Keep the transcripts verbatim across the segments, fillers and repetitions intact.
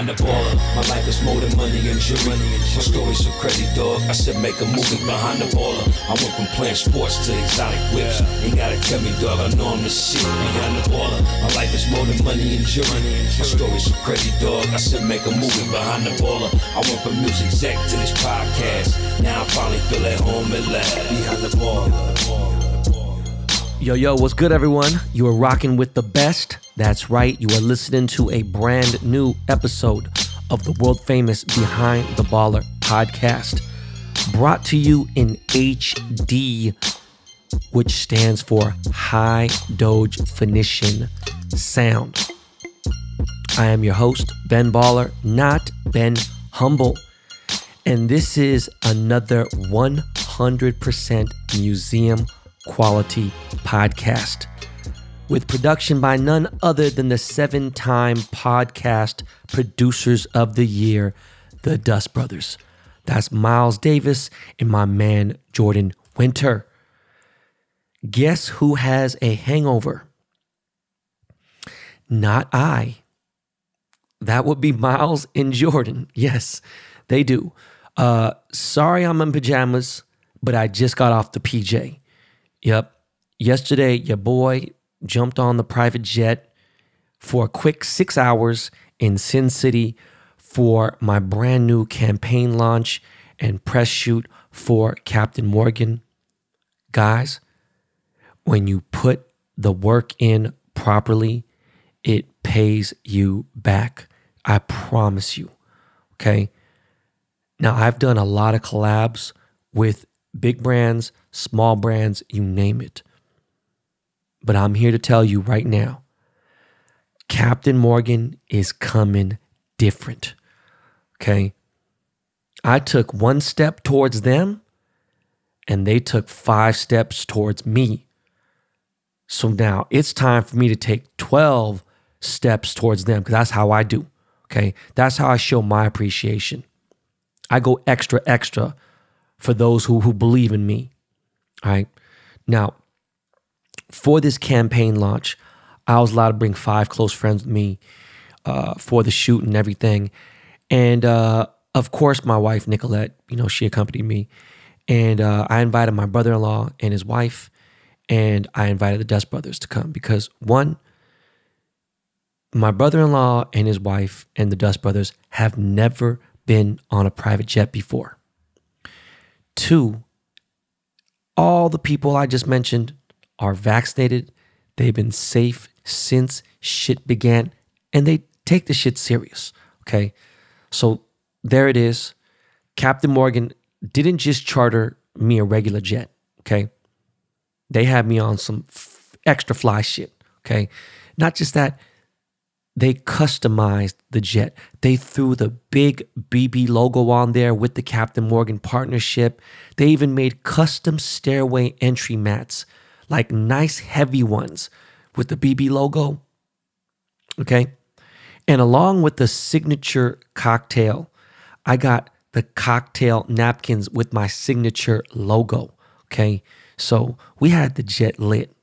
I'm the baller. My life is more than money and jewelry. My story's so crazy, dog. I said make a movie behind the baller. I went from playing sports to exotic whips. Ain't gotta tell me, dog. I know I'm the shit behind the baller. My life is more than money and jewelry. My story's so crazy, dog. I said make a movie behind the baller. I went from music exec to this podcast. Now I finally feel at home at last. Behind the baller. Yo, yo, what's good, everyone? You are rocking with the best. That's right. You are listening to a brand new episode of the world-famous Behind the Baller podcast, brought to you in H D, which stands for High Doge Definition Sound. I am your host, Ben Baller, not Ben Humble, and this is another one hundred percent museum quality podcast with production by none other than the seven-time podcast producers of the year, the Dust Brothers. That's Miles Davis and my man Jordan Winter. Guess who has a hangover? Not I. That would be Miles and Jordan. Yes, they do. Uh, sorry I'm in pajamas, but I just got off the P J. Yep. Yesterday, your boy jumped on the private jet for a quick six hours in Sin City for my brand new campaign launch and press shoot for Captain Morgan. Guys, when you put the work in properly, it pays you back. I promise you. Okay. Now, I've done a lot of collabs with big brands, small brands, you name it. But I'm here to tell you right now, Captain Morgan is coming different, okay? I took one step towards them, and they took five steps towards me. So now it's time for me to take twelve steps towards them, because that's how I do, okay? That's how I show my appreciation. I go extra, extra for those who, who believe in me. All right. Now, for this campaign launch, I was allowed to bring five close friends with me uh, for the shoot and everything. And uh, of course, my wife, Nicolette, you know, she accompanied me. And uh, I invited my brother-in-law and his wife. And I invited the Dust Brothers to come because, one, my brother-in-law and his wife and the Dust Brothers have never been on a private jet before. Two, all the people I just mentioned are vaccinated. They've been safe since shit began, and they take the shit serious, okay? So there it is. Captain Morgan didn't just charter me a regular jet, okay? They had me on some f- extra fly shit, okay? Not just that, they customized the jet. They threw the big B B logo on there with the Captain Morgan partnership. They even made custom stairway entry mats, like nice heavy ones with the B B logo, okay? And along with the signature cocktail, I got the cocktail napkins with my signature logo, okay? So we had the jet lit,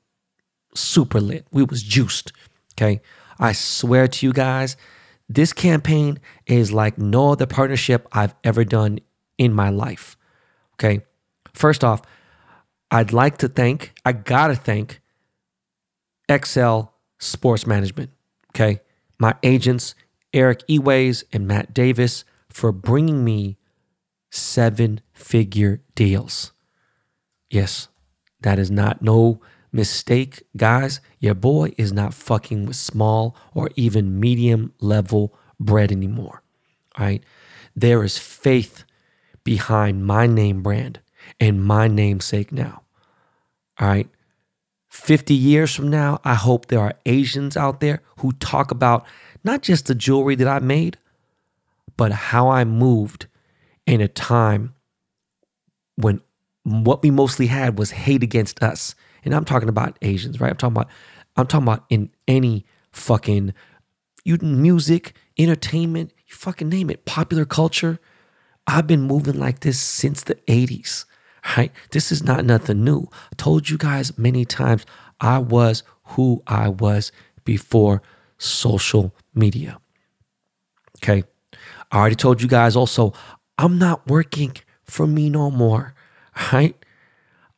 super lit. We was juiced, okay? I swear to you guys, this campaign is like no other partnership I've ever done in my life, okay? First off, I'd like to thank, I gotta thank X L Sports Management, okay? My agents, Eric Eways and Matt Davis, for bringing me seven-figure deals. Yes, that is not no mistake, guys. Your boy is not fucking with small or even medium level bread anymore. All right. There is faith behind my name brand and my namesake now. All right. fifty years from now, I hope there are Asians out there who talk about not just the jewelry that I made, but how I moved in a time when what we mostly had was hate against us. And I'm talking about Asians, right? I'm talking about, I'm talking about in any fucking you music, entertainment, you fucking name it, popular culture. I've been moving like this since the eighties, right? This is not nothing new. I told you guys many times, I was who I was before social media. Okay. I already told you guys also, I'm not working for me no more, right?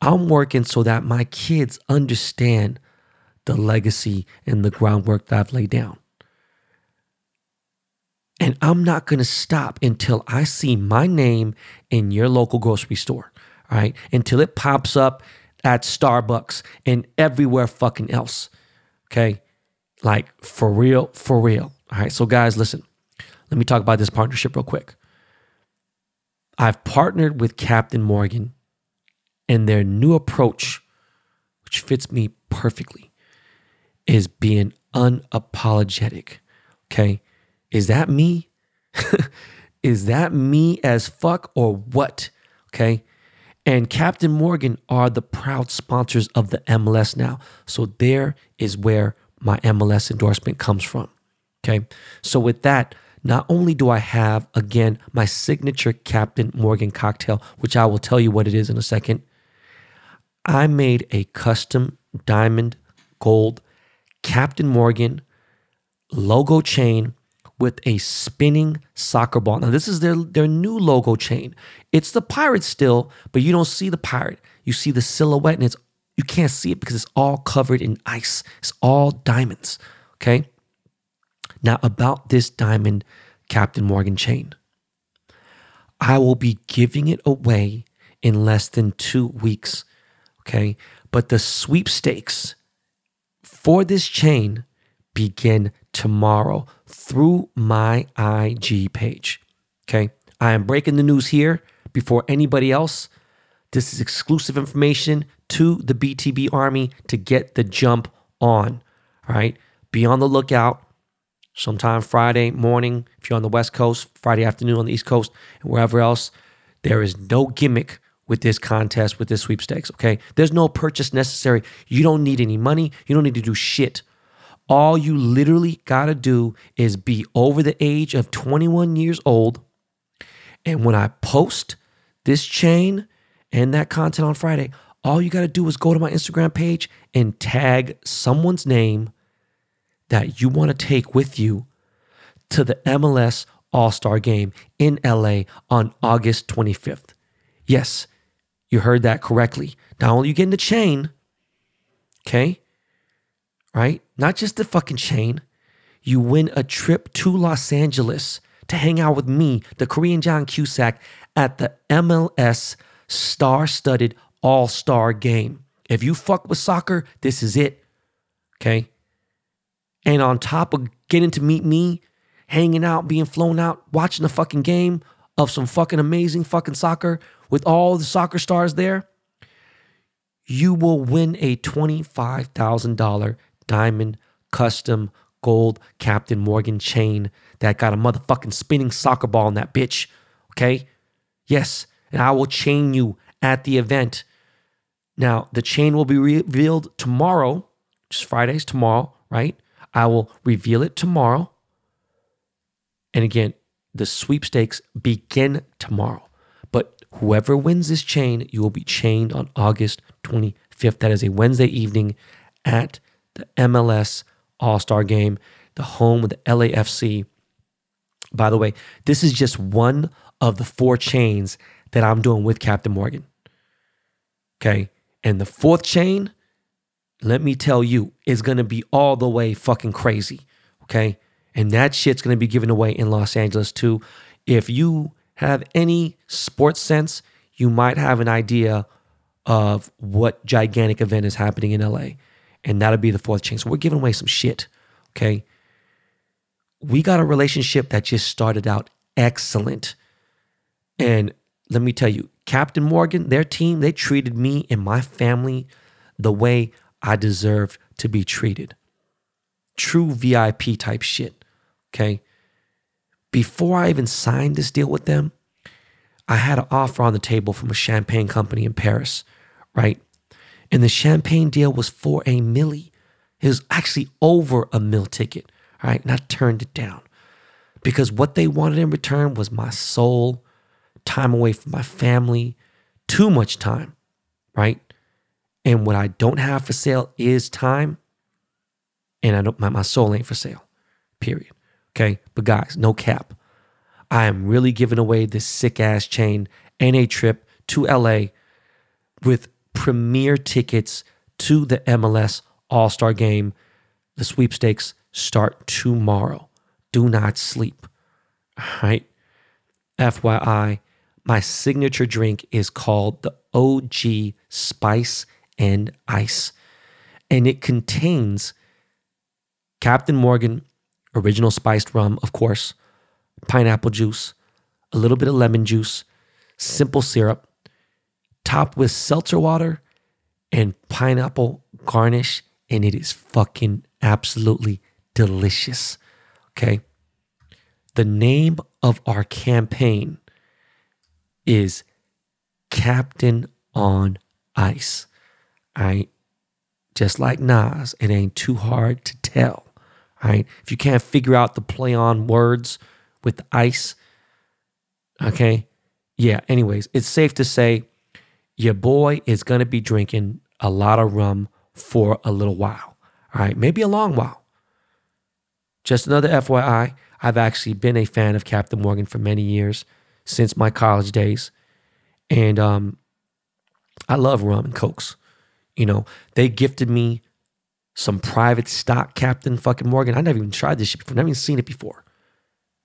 I'm working so that my kids understand the legacy and the groundwork that I've laid down. And I'm not going to stop until I see my name in your local grocery store, all right? Until it pops up at Starbucks and everywhere fucking else, okay? Like, for real, for real, all right? So, guys, listen, let me talk about this partnership real quick. I've partnered with Captain Morgan and their new approach, which fits me perfectly, is being unapologetic, okay? Is that me? Is that me as fuck or what? Okay. And Captain Morgan are the proud sponsors of the M L S now. So there is where my M L S endorsement comes from. Okay. So with that, not only do I have, again, my signature Captain Morgan cocktail, which I will tell you what it is in a second. I made a custom diamond gold Captain Morgan logo chain with a spinning soccer ball. Now, this is their, their new logo chain. It's the pirate still, but you don't see the pirate. You see the silhouette, and it's you can't see it because it's all covered in ice. It's all diamonds, okay? Now, about this diamond Captain Morgan chain, I will be giving it away in less than two weeks, okay? But the sweepstakes for this chain begin tomorrow through my I G page. Okay. I am breaking the news here before anybody else. This is exclusive information to the B T B Army to get the jump on. All right. Be on the lookout sometime Friday morning. If you're on the West Coast, Friday afternoon on the East Coast and wherever else, there is no gimmick with this contest, with this sweepstakes. Okay. There's no purchase necessary. You don't need any money. You don't need to do shit. All you literally got to do is be over the age of twenty-one years old. And when I post this chain and that content on Friday, all you got to do is go to my Instagram page and tag someone's name that you want to take with you to the M L S All-Star Game in L A on August twenty-fifth. Yes, you heard that correctly. Not only are you getting the chain, okay, right? Not just the fucking chain. You win a trip to Los Angeles to hang out with me, the Korean John Cusack, at the M L S star-studded all-star game. If you fuck with soccer, this is it. Okay? And on top of getting to meet me, hanging out, being flown out, watching a fucking game of some fucking amazing fucking soccer with all the soccer stars there, you will win a twenty-five thousand dollars diamond custom gold Captain Morgan chain that got a motherfucking spinning soccer ball in that bitch, okay? Yes, and I will chain you at the event. Now, the chain will be revealed tomorrow, which is Friday's tomorrow, right? I will reveal it tomorrow. And again, the sweepstakes begin tomorrow. But whoever wins this chain, you will be chained on August twenty-fifth. That is a Wednesday evening at the M L S All-Star Game, the home of the L A F C. By the way, this is just one of the four chains that I'm doing with Captain Morgan. Okay? And the fourth chain, let me tell you, is going to be all the way fucking crazy. Okay? And that shit's going to be given away in Los Angeles too. If you have any sports sense, you might have an idea of what gigantic event is happening in L A. And that'll be the fourth chain. So we're giving away some shit, okay? We got a relationship that just started out excellent. And let me tell you, Captain Morgan, their team, they treated me and my family the way I deserved to be treated. True V I P type shit, okay? Before I even signed this deal with them, I had an offer on the table from a champagne company in Paris, right? And the champagne deal was for a milli. It was actually over a mill ticket, all right? And I turned it down because what they wanted in return was my soul, time away from my family, too much time, right? And what I don't have for sale is time, and I don't, my, my soul ain't for sale, period, okay? But guys, no cap. I am really giving away this sick-ass chain and a trip to L A with premier tickets to the M L S All-Star Game. The sweepstakes start tomorrow. Do not sleep. All right? F Y I, my signature drink is called the O G Spice and Ice, and it contains Captain Morgan original spiced rum, of course, pineapple juice, a little bit of lemon juice, simple syrup, topped with seltzer water and pineapple garnish, and it is fucking absolutely delicious. Okay? The name of our campaign is Captain on Ice. All right? Just like Nas, it ain't too hard to tell. All right? If you can't figure out the play on words with the ice, okay? Yeah, anyways, it's safe to say your boy is going to be drinking a lot of rum for a little while. All right? Maybe a long while. Just another F Y I, I've actually been a fan of Captain Morgan for many years, since my college days. And um, I love rum and Cokes. You know, they gifted me some private stock Captain fucking Morgan. I never even tried this shit before. Never even seen it before.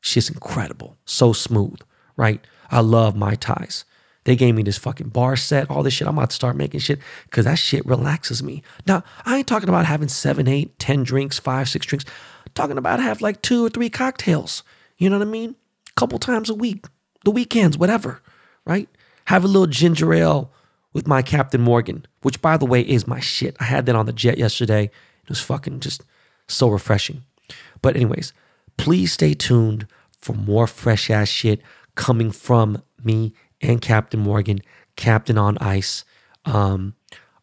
Shit's incredible. So smooth, right? I love Mai Tais. They gave me this fucking bar set, all this shit. I'm about to start making shit because that shit relaxes me. Now, I ain't talking about having seven, eight, ten drinks, five, six drinks. I'm talking about have like two or three cocktails. You know what I mean? A couple times a week. The weekends, whatever, right? Have a little ginger ale with my Captain Morgan, which, by the way, is my shit. I had that on the jet yesterday. It was fucking just so refreshing. But anyways, please stay tuned for more fresh-ass shit coming from me and Captain Morgan, Captain on Ice. Um,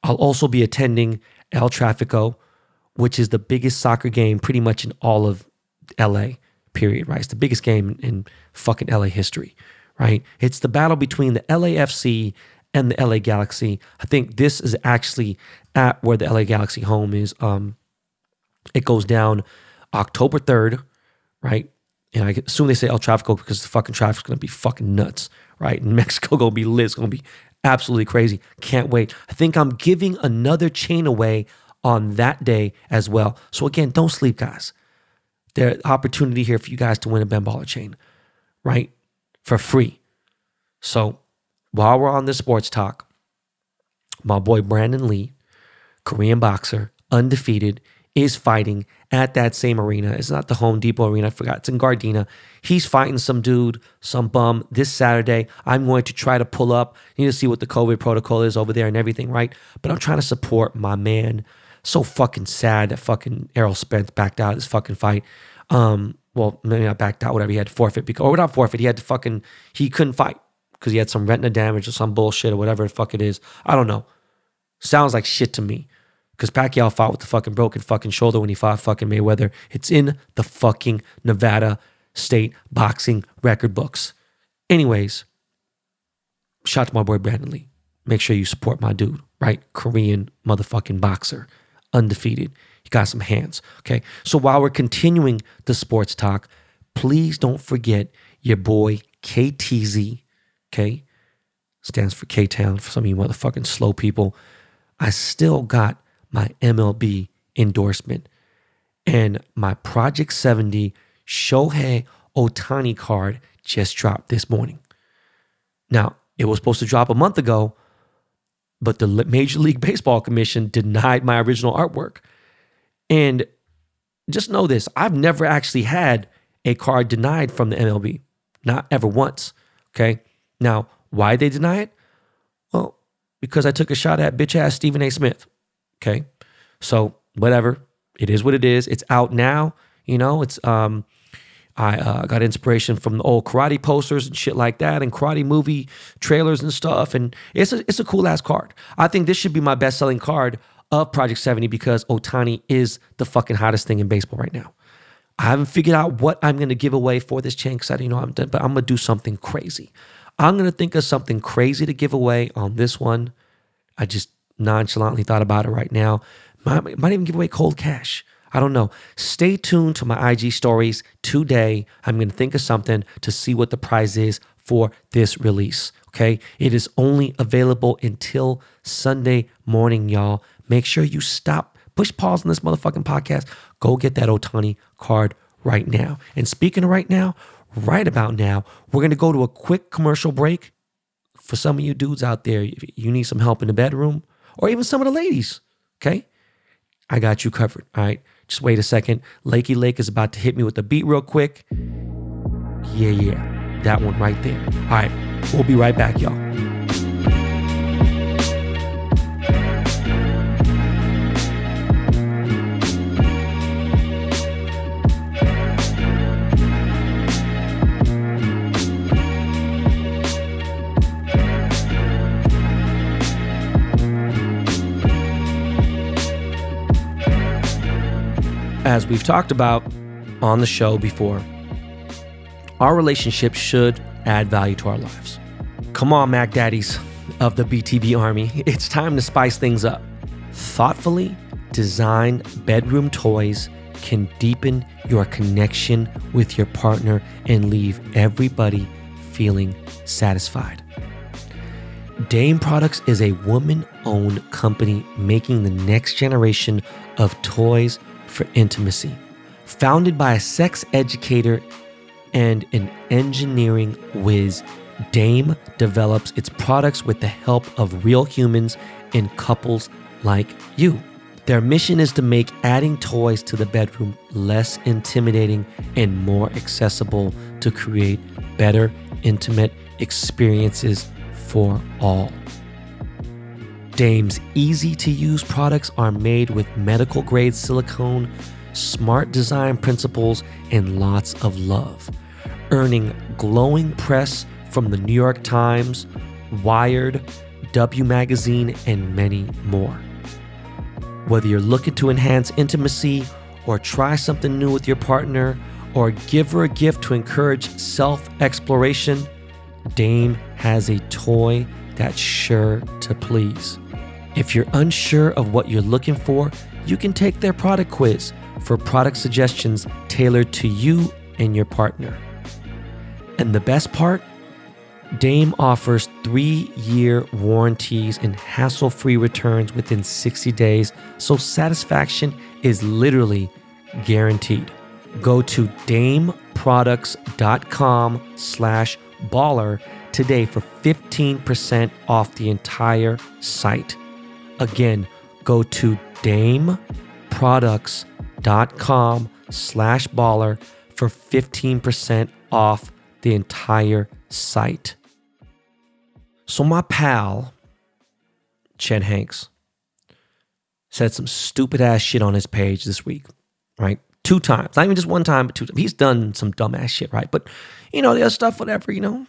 I'll also be attending El Tráfico, which is the biggest soccer game pretty much in all of L A, period, right? It's the biggest game in fucking L A history, right? It's the battle between the L A F C and the L A Galaxy. I think this is actually at where the L A Galaxy home is. Um, it goes down October third, right? And I assume they say El Tráfico because the fucking traffic's going to be fucking nuts, right? And Mexico going to be lit. It's going to be absolutely crazy. Can't wait. I think I'm giving another chain away on that day as well. So again, don't sleep, guys. There's opportunity here for you guys to win a Ben Baller chain, right? For free. So while we're on this sports talk, my boy Brandon Lee, Korean boxer, undefeated, is fighting at that same arena. It's not the Home Depot arena. I forgot. It's in Gardena. He's fighting some dude, some bum, this Saturday. I'm going to try to pull up. I need to see what the COVID protocol is over there and everything, right? But I'm trying to support my man. So fucking sad that fucking Errol Spence backed out of his fucking fight. Um, well, maybe not backed out, whatever. He had to forfeit. Because, or without forfeit, he had to fucking, he couldn't fight because he had some retina damage or some bullshit or whatever the fuck it is. I don't know. Sounds like shit to me. Because Pacquiao fought with the fucking broken fucking shoulder when he fought fucking Mayweather. It's in the fucking Nevada State boxing record books. Anyways, shout to my boy Brandon Lee. Make sure you support my dude, right? Korean motherfucking boxer. Undefeated. You got some hands. Okay. So while we're continuing the sports talk, please don't forget your boy K T Z. Okay. Stands for K-Town for some of you motherfucking slow people. I still got my M L B endorsement and my Project seventy Shohei Ohtani card just dropped this morning. Now, it was supposed to drop a month ago, but the Major League Baseball Commission denied my original artwork. And just know this, I've never actually had a card denied from the M L B. Not ever once, okay? Now, why they deny it? Well, because I took a shot at bitch-ass Stephen A. Smith, okay? So, whatever. It is what it is. It's out now, you know? It's um, I uh, got inspiration from the old karate posters and shit like that, and karate movie trailers and stuff. And it's a it's a cool ass card. I think this should be my best selling card of Project seventy because Ohtani is the fucking hottest thing in baseball right now. I haven't figured out what I'm gonna give away for this chain because I don't know I'm done, but I'm gonna do something crazy. I'm gonna think of something crazy to give away on this one. I just nonchalantly thought about it right now. Might, might even give away cold cash. I don't know. Stay tuned to my I G stories today. I'm going to think of something to see what the prize is for this release. Okay. It is only available until Sunday morning, y'all. Make sure you stop, push pause on this motherfucking podcast. Go get that Ohtani card right now. And speaking of right now, right about now, we're going to go to a quick commercial break. For some of you dudes out there, if you need some help in the bedroom or even some of the ladies, okay? I got you covered, all right? Just wait a second. Lakey Lake is about to hit me with the beat real quick. Yeah, yeah, that one right there. All right, we'll be right back, y'all. As we've talked about on the show before, our relationship should add value to our lives. Come on, Mac Daddies of the B T B Army. It's time to spice things up. Thoughtfully designed bedroom toys can deepen your connection with your partner and leave everybody feeling satisfied. Dame Products is a woman-owned company making the next generation of toys for intimacy. Founded by a sex educator and an engineering whiz, Dame develops its products with the help of real humans and couples like you. Their mission is to make adding toys to the bedroom less intimidating and more accessible to create better intimate experiences for all. Dame's easy-to-use products are made with medical-grade silicone, smart design principles, and lots of love. Earning glowing press from the New York Times, Wired, W Magazine, and many more. Whether you're looking to enhance intimacy or try something new with your partner or give her a gift to encourage self-exploration, Dame has a toy that's sure to please. If you're unsure of what you're looking for, you can take their product quiz for product suggestions tailored to you and your partner. And the best part? Dame offers three-year warranties and hassle-free returns within sixty days, so satisfaction is literally guaranteed. Go to dameproducts.com slash baller today for fifteen percent off the entire site. Again, go to dameproducts.com slash baller for fifteen percent off the entire site. So my pal, Chet Hanks, said some stupid ass shit on his page this week, right? Two times, not even just one time, but two times. He's done some dumb ass shit, right? But, you know, the other stuff, whatever, you know.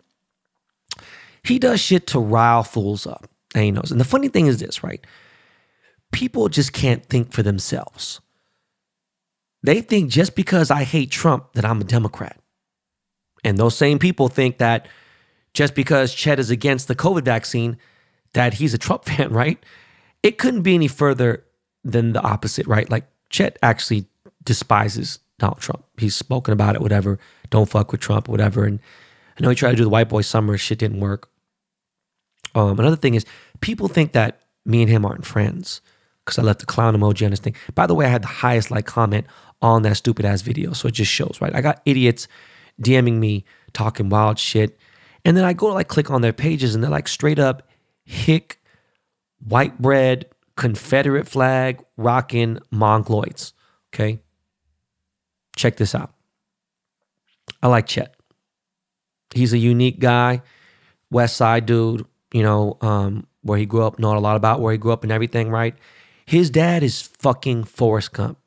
He does shit to rile fools up. And he knows. And the funny thing is this, right? People just can't think for themselves. They think just because I hate Trump that I'm a Democrat. And those same people think that just because Chet is against the COVID vaccine that he's a Trump fan, right? It couldn't be any further than the opposite, right? Like Chet actually despises Donald Trump. He's spoken about it, whatever. Don't fuck with Trump, whatever. And I know he tried to do the white boy summer. Shit didn't work. Um, another thing is people think that me and him aren't friends because I left the clown emoji on this thing. By the way, I had the highest like comment on that stupid ass video. So it just shows, right? I got idiots DMing me talking wild shit. And then I go to like click on their pages and they're like straight up hick, white bread, Confederate flag, rocking mongoloids. Okay. Check this out. I like Chet. He's a unique guy, West Side dude, you know, um, where he grew up, knowing a lot about where he grew up and everything, right? His dad is fucking Forrest Gump,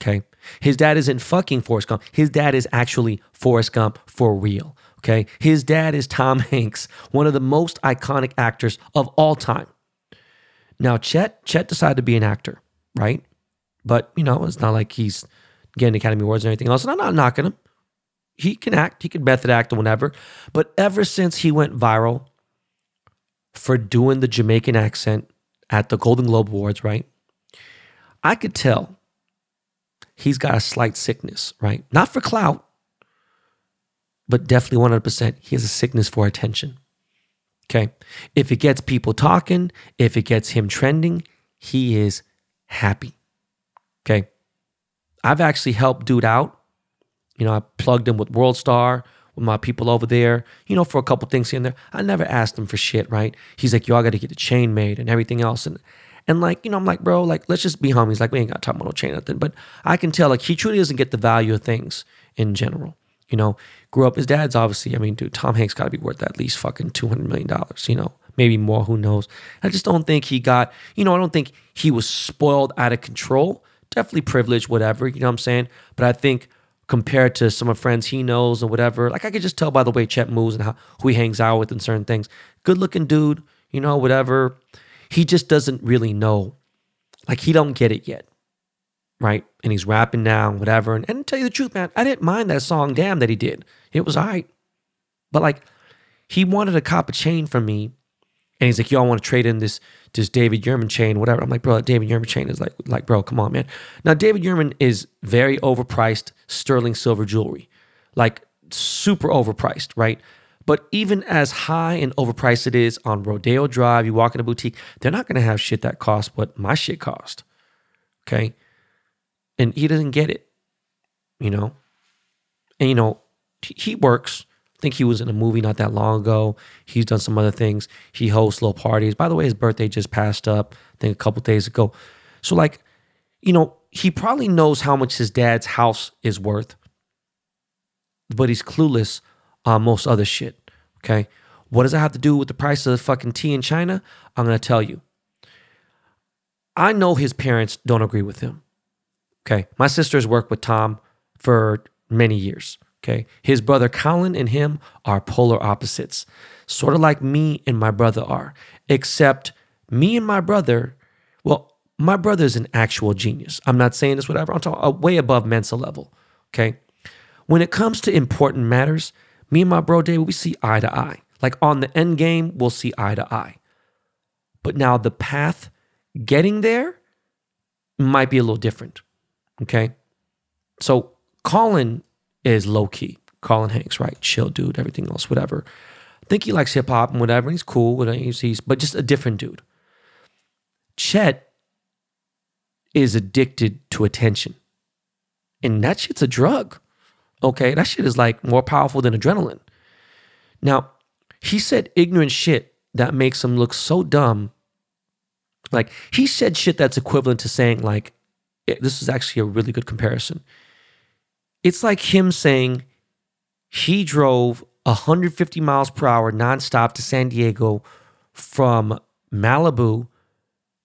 okay? His dad isn't fucking Forrest Gump. His dad is actually Forrest Gump for real, okay? His dad is Tom Hanks, one of the most iconic actors of all time. Now, Chet, Chet decided to be an actor, right? But, you know, it's not like he's getting Academy Awards and everything else, and I'm not knocking him. He can act, he can method act or whatever. But ever since he went viral for doing the Jamaican accent at the Golden Globe Awards, right? I could tell he's got a slight sickness, right? Not for clout, but definitely one hundred percent. He has a sickness for attention, okay? If it gets people talking, if it gets him trending, he is happy, okay? I've actually helped dude out. You know, I plugged him with World Star, with my people over there, you know, for a couple things here and there. I never asked him for shit, right? He's like, yo, I got to get the chain made and everything else. And, and like, you know, I'm like, bro, like, let's just be homies. Like, we ain't got time on no chain or nothing. But I can tell, like, he truly doesn't get the value of things in general. You know, grew up, his dad's obviously, I mean, dude, Tom Hanks got to be worth at least fucking two hundred million dollars, you know, maybe more, who knows. I just don't think he got, you know, I don't think he was spoiled out of control. Definitely privileged, whatever, you know what I'm saying? But I think compared to some of friends he knows or whatever, like I could just tell by the way Chet moves and how, who he hangs out with and certain things. Good looking dude, you know, whatever. He just doesn't really know. Like he don't get it yet, right? And he's rapping now, whatever. And, and to tell you the truth, man, I didn't mind that song, Damn, that he did. It was all right. But like he wanted to cop a chain from me. And he's like, yo, I want to trade in this, this David Yurman chain, whatever. I'm like, bro, that David Yurman chain is like, like, bro, come on, man. Now, David Yurman is very overpriced sterling silver jewelry, like super overpriced, right? But even as high and overpriced it is on Rodeo Drive, you walk in a boutique, they're not going to have shit that costs what my shit cost, okay? And he doesn't get it, you know? And, you know, he works. I think he was in a movie not that long ago. He's done some other things. He hosts little parties. By the way, his birthday just passed up, I think a couple days ago. So like, you know, he probably knows how much his dad's house is worth, but he's clueless on most other shit, okay? What does that have to do with the price of fucking tea in China? I'm going to tell you. I know his parents don't agree with him, okay? My sister's worked with Tom for many years. Okay. His brother Colin and him are polar opposites, sort of like me and my brother are, except me and my brother, well, my brother is an actual genius. I'm not saying this, whatever. I'm talking uh, way above Mensa level. Okay. When it comes to important matters, me and my bro David, we see eye to eye. Like on the end game, we'll see eye to eye. But now the path getting there might be a little different. Okay. So Colin is low-key. Colin Hanks, right? Chill dude, everything else, whatever. I think he likes hip-hop and whatever. He's cool, whatever he's, he's, but just a different dude. Chet is addicted to attention. And that shit's a drug. Okay? That shit is like more powerful than adrenaline. Now, he said ignorant shit that makes him look so dumb. Like, he said shit that's equivalent to saying like, this is actually a really good comparison. It's like him saying he drove one hundred fifty miles per hour nonstop to San Diego from Malibu,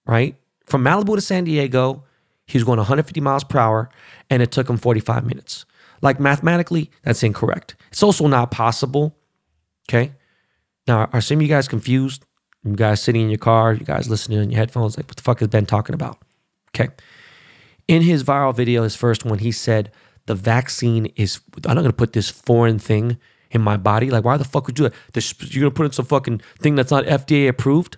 right? From Malibu to San Diego, he was going one hundred fifty miles per hour, and it took him forty-five minutes. Like mathematically, that's incorrect. It's also not possible, okay? Now, are some of you guys confused? You guys sitting in your car, you guys listening on your headphones, like what the fuck is Ben talking about? Okay. In his viral video, his first one, he said, the vaccine is, I'm not going to put this foreign thing in my body. Like, why the fuck would you do that? You're going to put in some fucking thing that's not F D A approved?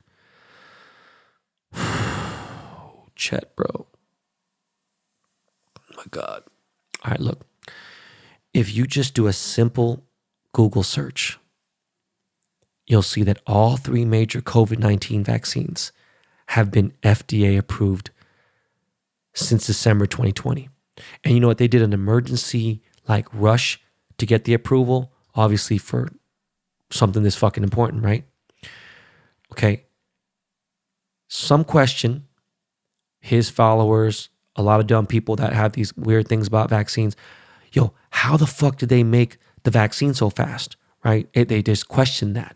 Chet, bro. Oh my God. All right, look. If you just do a simple Google search, you'll see that all three major COVID nineteen vaccines have been F D A approved since December twenty twenty. And you know what? They did an emergency like rush to get the approval, obviously for something that's fucking important, right? Okay. Some question his followers, a lot of dumb people that have these weird things about vaccines. Yo, how the fuck did they make the vaccine so fast, right? It, they just question that.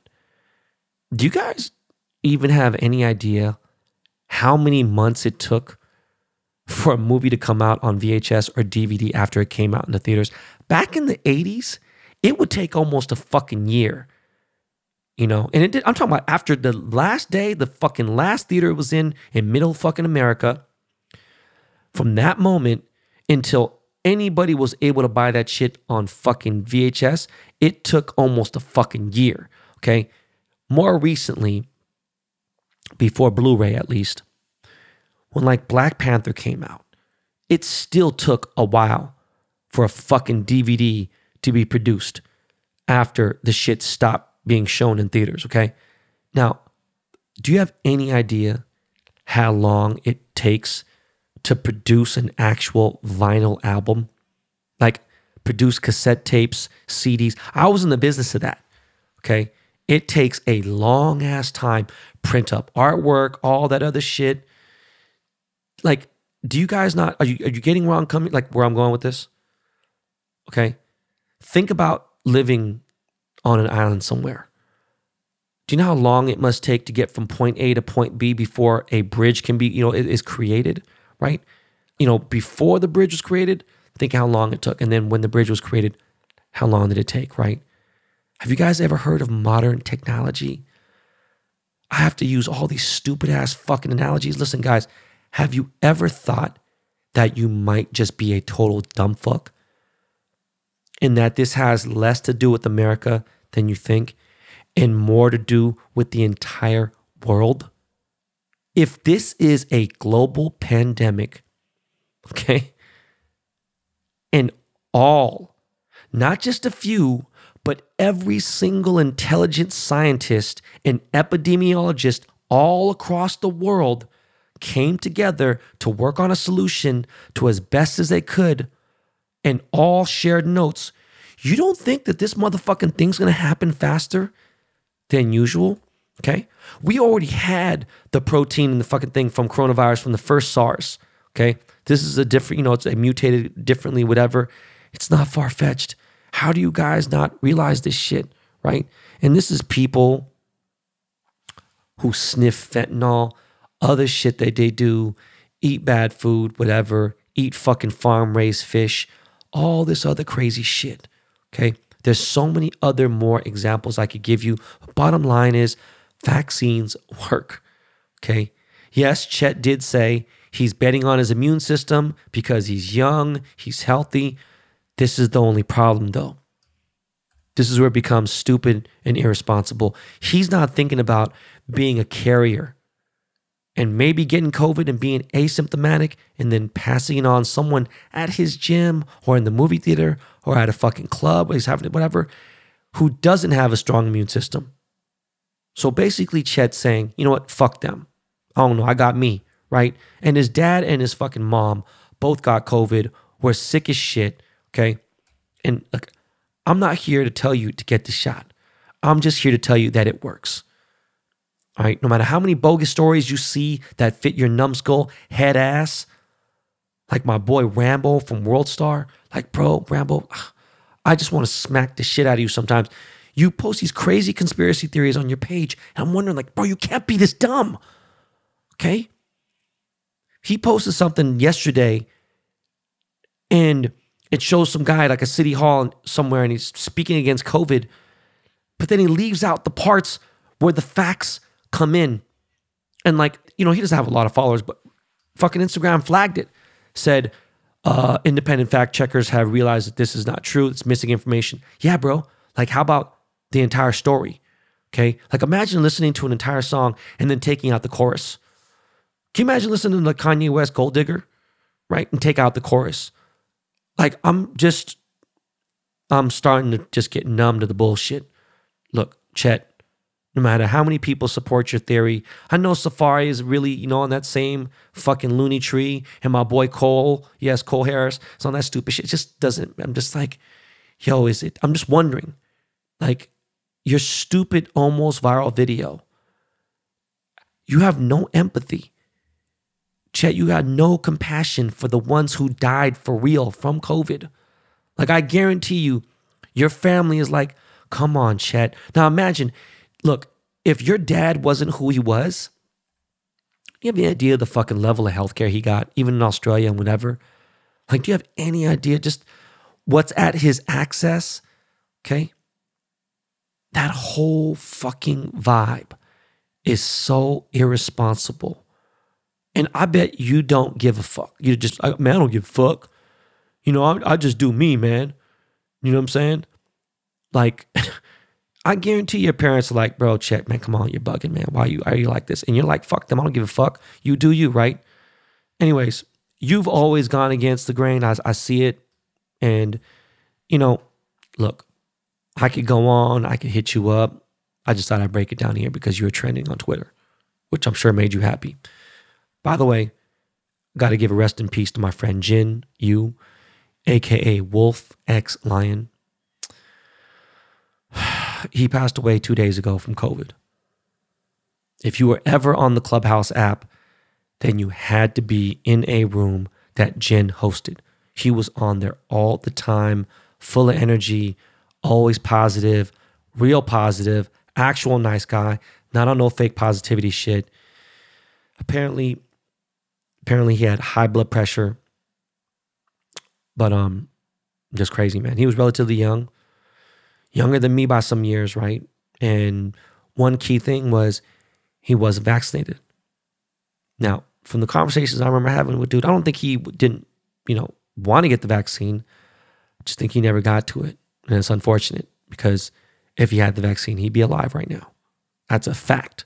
Do you guys even have any idea how many months it took for a movie to come out on V H S or D V D after it came out in the theaters? Back in the eighties, it would take almost a fucking year, you know? And it did, I'm talking about after the last day, the fucking last theater it was in, in middle fucking America, from that moment until anybody was able to buy that shit on fucking V H S, it took almost a fucking year, okay? More recently, before Blu-ray at least, when like Black Panther came out, It still took a while for a fucking D V D to be produced after the shit stopped being shown in theaters, okay? Now, do you have any idea how long it takes to produce an actual vinyl album? Like, produce cassette tapes, C Ds. I was in the business of that, okay? It takes a long-ass time. Print up artwork, all that other shit. Like, do you guys not, are you, are you getting where I'm coming, like where I'm going with this? Okay? Think about living on an island somewhere. Do you know how long it must take to get from point A to point B before a bridge can be, you know, is created, right? You know, before the bridge was created, think how long it took. And then when the bridge was created, how long did it take, right? Have you guys ever heard of modern technology? I have to use all these stupid ass fucking analogies. Listen, guys, have you ever thought that you might just be a total dumb fuck? And that this has less to do with America than you think and more to do with the entire world? If this is a global pandemic, okay, and all, not just a few, but every single intelligent scientist and epidemiologist all across the world came together to work on a solution to as best as they could and all shared notes, you don't think that this motherfucking thing's going to happen faster than usual, okay? We already had the protein in the fucking thing from coronavirus from the first SARS, okay? This is a different, you know, it's a mutated differently, whatever. It's not far-fetched. How do you guys not realize this shit, right? And this is people who sniff fentanyl, other shit that they do, eat bad food, whatever, eat fucking farm-raised fish, all this other crazy shit, okay? There's so many other more examples I could give you. Bottom line is vaccines work, okay? Yes, Chet did say he's betting on his immune system because he's young, he's healthy. This is the only problem, though. This is where it becomes stupid and irresponsible. He's not thinking about being a carrier and maybe getting COVID and being asymptomatic and then passing it on someone at his gym or in the movie theater or at a fucking club, he's having whatever, who doesn't have a strong immune system. So basically, Chet's saying, you know what, fuck them. Oh no, I got me, right? And his dad and his fucking mom both got COVID, were sick as shit, okay? And look, I'm not here to tell you to get the shot. I'm just here to tell you that it works. All right? No matter how many bogus stories you see that fit your numbskull head ass, like my boy Rambo from World Star, like, bro, Rambo, I just want to smack the shit out of you sometimes. You post these crazy conspiracy theories on your page, and I'm wondering, like, bro, you can't be this dumb, okay? He posted something yesterday, and it shows some guy at like a city hall somewhere and he's speaking against COVID, but then he leaves out the parts where the facts come in. And like, you know, he doesn't have a lot of followers, but fucking Instagram flagged it. Said, uh, independent fact checkers have realized that this is not true. It's missing information. Yeah, bro. Like, how about the entire story? Okay. Like, imagine listening to an entire song and then taking out the chorus. Can you imagine listening to the Kanye West Gold Digger, right? And take out the chorus. Like, I'm just, I'm starting to just get numb to the bullshit. Look, Chet, no matter how many people support your theory, I know Safari is really, you know, on that same fucking loony tree, and my boy Cole, yes, Cole Harris, is on that stupid shit. It just doesn't, I'm just like, yo, is it, I'm just wondering, like, your stupid almost viral video, you have no empathy. Chet, you got no compassion for the ones who died for real from COVID. Like, I guarantee you, your family is like, come on, Chet. Now imagine, look, if your dad wasn't who he was, do you have any idea of the fucking level of healthcare he got, even in Australia and whatever? Like, do you have any idea just what's at his access? Okay? That whole fucking vibe is so irresponsible. And I bet you don't give a fuck. You just, man, I don't give a fuck. You know, I, I just do me, man. You know what I'm saying? Like, I guarantee your parents are like, bro, Chet, man, come on, you're bugging, man. Why are you, are you like this? And you're like, fuck them, I don't give a fuck. You do you, right? Anyways, you've always gone against the grain. I, I see it. And, you know, look, I could go on. I could hit you up. I just thought I'd break it down here because you were trending on Twitter, which I'm sure made you happy. By the way, got to give a rest in peace to my friend Jin, you, a k a. Wolf X Lion. He passed away two days ago from COVID. If you were ever on the Clubhouse app, then you had to be in a room that Jin hosted. He was on there all the time, full of energy, always positive, real positive, actual nice guy, not on no fake positivity shit. Apparently, apparently he had high blood pressure, but um, just crazy, man. He was relatively young, younger than me by some years, right? And one key thing was he wasn't vaccinated. Now, from the conversations I remember having with dude, I don't think he didn't, you know, want to get the vaccine. I just think he never got to it. And it's unfortunate because if he had the vaccine, he'd be alive right now. That's a fact.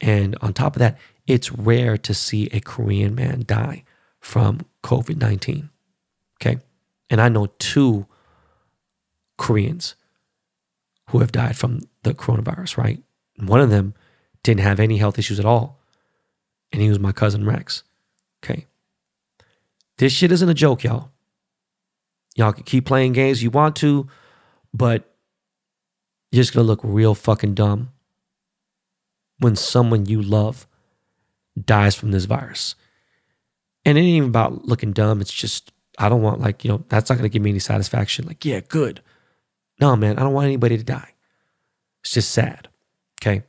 And on top of that, it's rare to see a Korean man die from COVID nineteen, okay? And I know two Koreans who have died from the coronavirus, right? And one of them didn't have any health issues at all, and he was my cousin Rex, okay? This shit isn't a joke, y'all. Y'all can keep playing games you want to, but you're just going to look real fucking dumb when someone you love dies from this virus. And it ain't even about looking dumb. It's just, I don't want, like, you know, that's not going to give me any satisfaction. Like, yeah, good. No, man, I don't want anybody to die. It's just sad. Okay.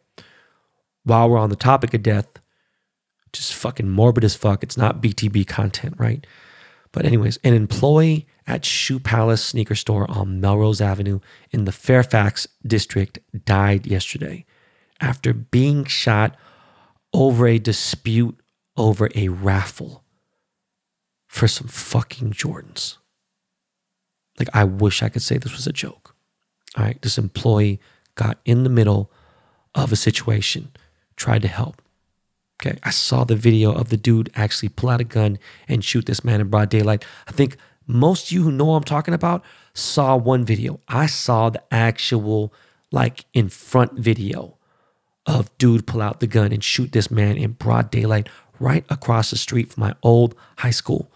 While we're on the topic of death, just fucking morbid as fuck. It's not B T B content, right? But anyways, an employee at Shoe Palace sneaker store on Melrose Avenue in the Fairfax District died yesterday after being shot over a dispute over a raffle for some fucking Jordans. Like, I wish I could say this was a joke. All right, this employee got in the middle of a situation, tried to help. Okay, I saw the video of the dude actually pull out a gun and shoot this man in broad daylight. I think most of you who know I'm talking about saw one video. I saw the actual, like, in front video of dude pull out the gun and shoot this man in broad daylight right across the street from my old high school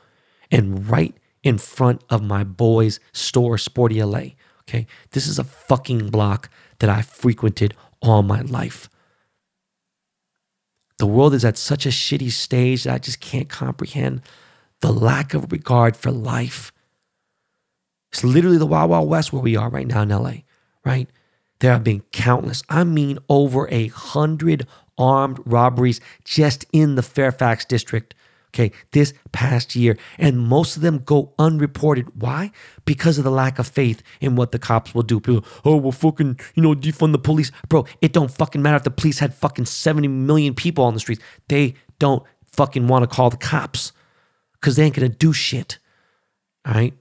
and right in front of my boy's store, Sporty L A. Okay, this is a fucking block that I frequented all my life. The world is at such a shitty stage that I just can't comprehend the lack of regard for life. It's literally the Wild Wild West where we are right now in L A, right? There have been countless, I mean over a hundred armed robberies just in the Fairfax District, okay, this past year. And most of them go unreported. Why? Because of the lack of faith in what the cops will do. People, oh, we'll fucking, you know, defund the police. Bro, it don't fucking matter if the police had fucking seventy million people on the streets. They don't fucking want to call the cops because they ain't going to do shit, all right?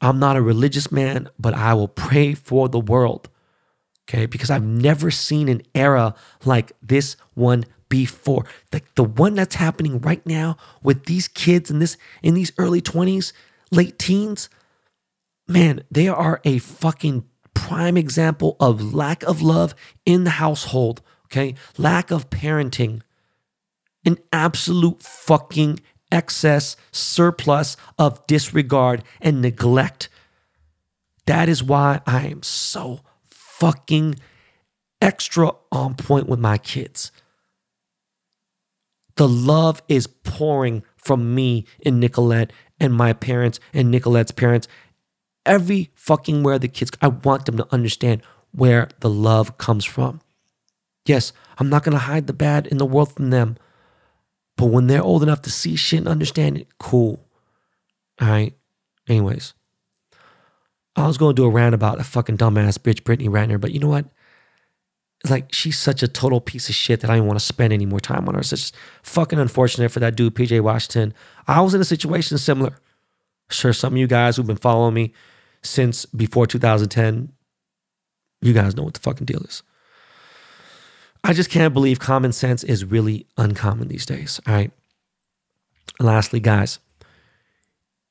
I'm not a religious man, but I will pray for the world, okay? Because I've never seen an era like this one before, like the one that's happening right now with these kids in this in these early twenties, late teens. Man, they are a fucking prime example of lack of love in the household, okay? Lack of parenting, an absolute fucking excess, surplus of disregard and neglect. That is why I am so fucking extra on point with my kids. The love is pouring from me and Nicolette and my parents and Nicolette's parents. Every fucking where the kids, I want them to understand where the love comes from. Yes, I'm not going to hide the bad in the world from them. But when they're old enough to see shit and understand it, cool. All right? Anyways, I was going to do a rant about a fucking dumbass bitch, Brittany Ratner, but you know what? It's like, she's such a total piece of shit that I don't want to spend any more time on her. It's just fucking unfortunate for that dude, P J Washington. I was in a situation similar. Sure, some of you guys who've been following me since before two thousand ten, you guys know what the fucking deal is. I just can't believe common sense is really uncommon these days, all right? And lastly, guys,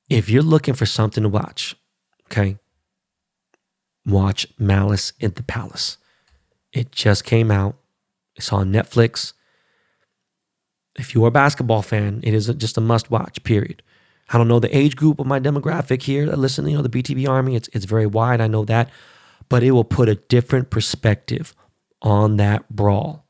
if you're looking for something to watch, okay, watch Malice in the Palace. It just came out. It's on Netflix. If you're a basketball fan, it is just a must-watch, period. I don't know the age group of my demographic here. Listen, you know, the B T B Army, it's it's very wide. I know that. But it will put a different perspective on that brawl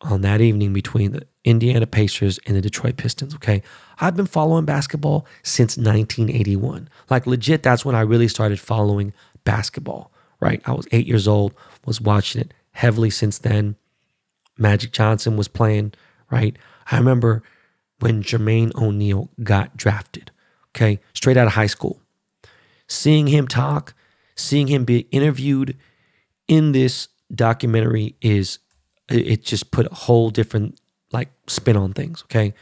on that evening between the Indiana Pacers and the Detroit Pistons, okay? I've been following basketball since nineteen eighty-one. Like, legit, that's when I really started following basketball, right? I was eight years old, was watching it heavily since then. Magic Johnson was playing, right? I remember when Jermaine O'Neal got drafted, okay, straight out of high school. Seeing him talk, seeing him be interviewed in this documentary is, it just put a whole different like spin on things, okay?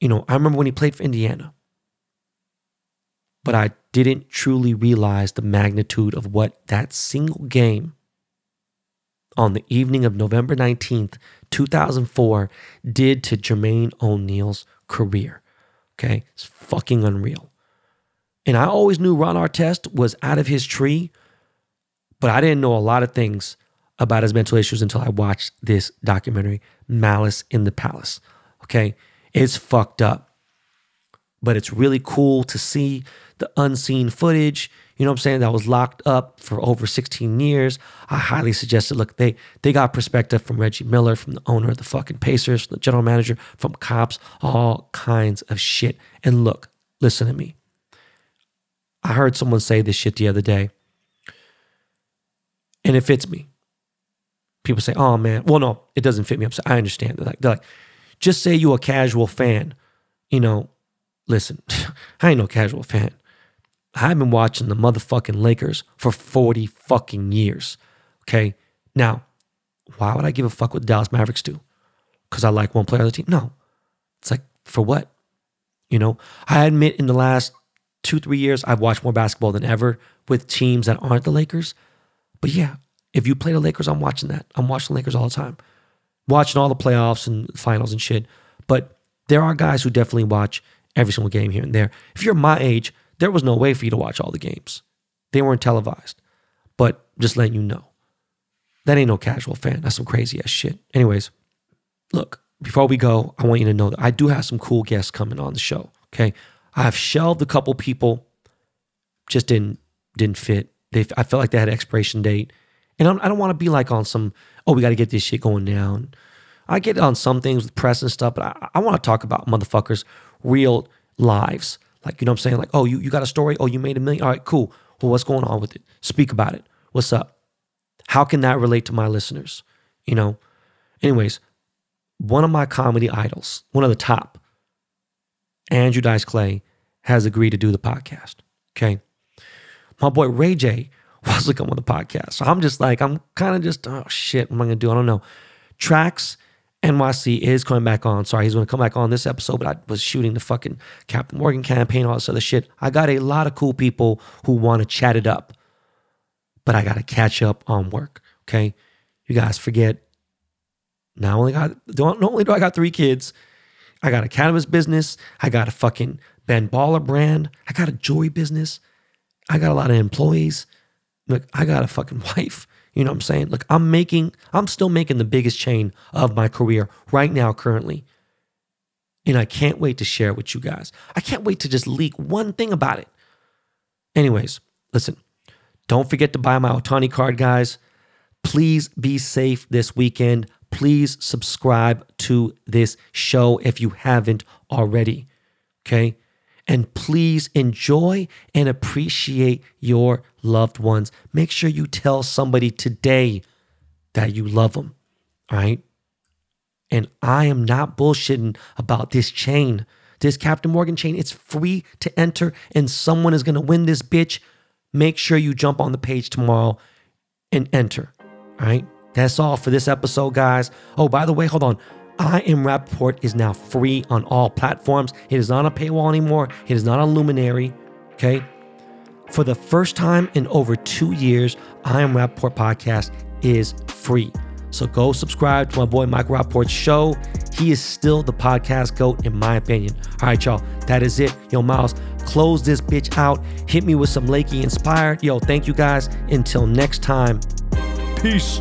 You know, I remember when he played for Indiana, but I didn't truly realize the magnitude of what that single game on the evening of November nineteenth, two thousand four did to Jermaine O'Neal's career, okay? It's fucking unreal. And I always knew Ron Artest was out of his tree, but I didn't know a lot of things about his mental issues until I watched this documentary, Malice in the Palace, okay? It's fucked up, but it's really cool to see the unseen footage, you know what I'm saying, that was locked up for over sixteen years. I highly suggest it. Look, they, they got perspective from Reggie Miller, from the owner of the fucking Pacers, from the general manager, from cops, all kinds of shit. And look, listen to me. I heard someone say this shit the other day, and it fits me. People say, oh, man. Well, no, it doesn't fit me. I'm sorry. I understand. They're like, they're like, just say you're a casual fan. You know, listen, I ain't no casual fan. I've been watching the motherfucking Lakers for forty fucking years, okay? Now, why would I give a fuck what the Dallas Mavericks do? Because I like one player on the team? No. It's like, for what? You know, I admit in the last two, three years, I've watched more basketball than ever with teams that aren't the Lakers. But yeah, if you play the Lakers, I'm watching that. I'm watching the Lakers all the time. Watching all the playoffs and finals and shit. But there are guys who definitely watch every single game here and there. If you're my age, there was no way for you to watch all the games. They weren't televised. But just letting you know, that ain't no casual fan. That's some crazy ass shit. Anyways, look, before we go, I want you to know that I do have some cool guests coming on the show, okay? I've shelved a couple people, just didn't didn't fit. They, I felt like they had an expiration date. And I'm, I don't want to be like on some, oh, we got to get this shit going now. And I get on some things with press and stuff, but I, I want to talk about motherfuckers' real lives. Like, you know what I'm saying? Like, oh, you, you got a story? Oh, you made a million? All right, cool. Well, what's going on with it? Speak about it. What's up? How can that relate to my listeners? You know? Anyways, one of my comedy idols, one of the top, Andrew Dice Clay, has agreed to do the podcast, okay? My boy Ray J wants to come on the podcast. So I'm just like, I'm kind of just, oh shit, what am I going to do? I don't know. Trax N Y C is coming back on. Sorry, he's going to come back on this episode, but I was shooting the fucking Captain Morgan campaign, all this other shit. I got a lot of cool people who want to chat it up, but I got to catch up on work, okay? You guys forget, not only, got, not only do I got three kids, I got a cannabis business. I got a fucking Ben Baller brand. I got a jewelry business. I got a lot of employees. Look, I got a fucking wife. You know what I'm saying? Look, I'm making, I'm still making the biggest chain of my career right now, currently. And I can't wait to share it with you guys. I can't wait to just leak one thing about it. Anyways, listen, don't forget to buy my Ohtani card, guys. Please be safe this weekend. Please subscribe to this show if you haven't already, okay? And please enjoy and appreciate your loved ones. Make sure you tell somebody today that you love them, all right? And I am not bullshitting about this chain, this Captain Morgan chain. It's free to enter, and someone is going to win this bitch. Make sure you jump on the page tomorrow and enter, all right? That's all for this episode, guys. Oh, by the way, hold on. I Am Rappaport is now free on all platforms. It is not a paywall anymore. It is not on Luminary, okay? For the first time in over two years, I Am Rappaport podcast is free. So go subscribe to my boy Michael Rappaport's show. He is still the podcast GOAT, in my opinion. All right, y'all. That is it. Yo, Miles, close this bitch out. Hit me with some Lakey Inspired. Yo, thank you guys. Until next time. Peace.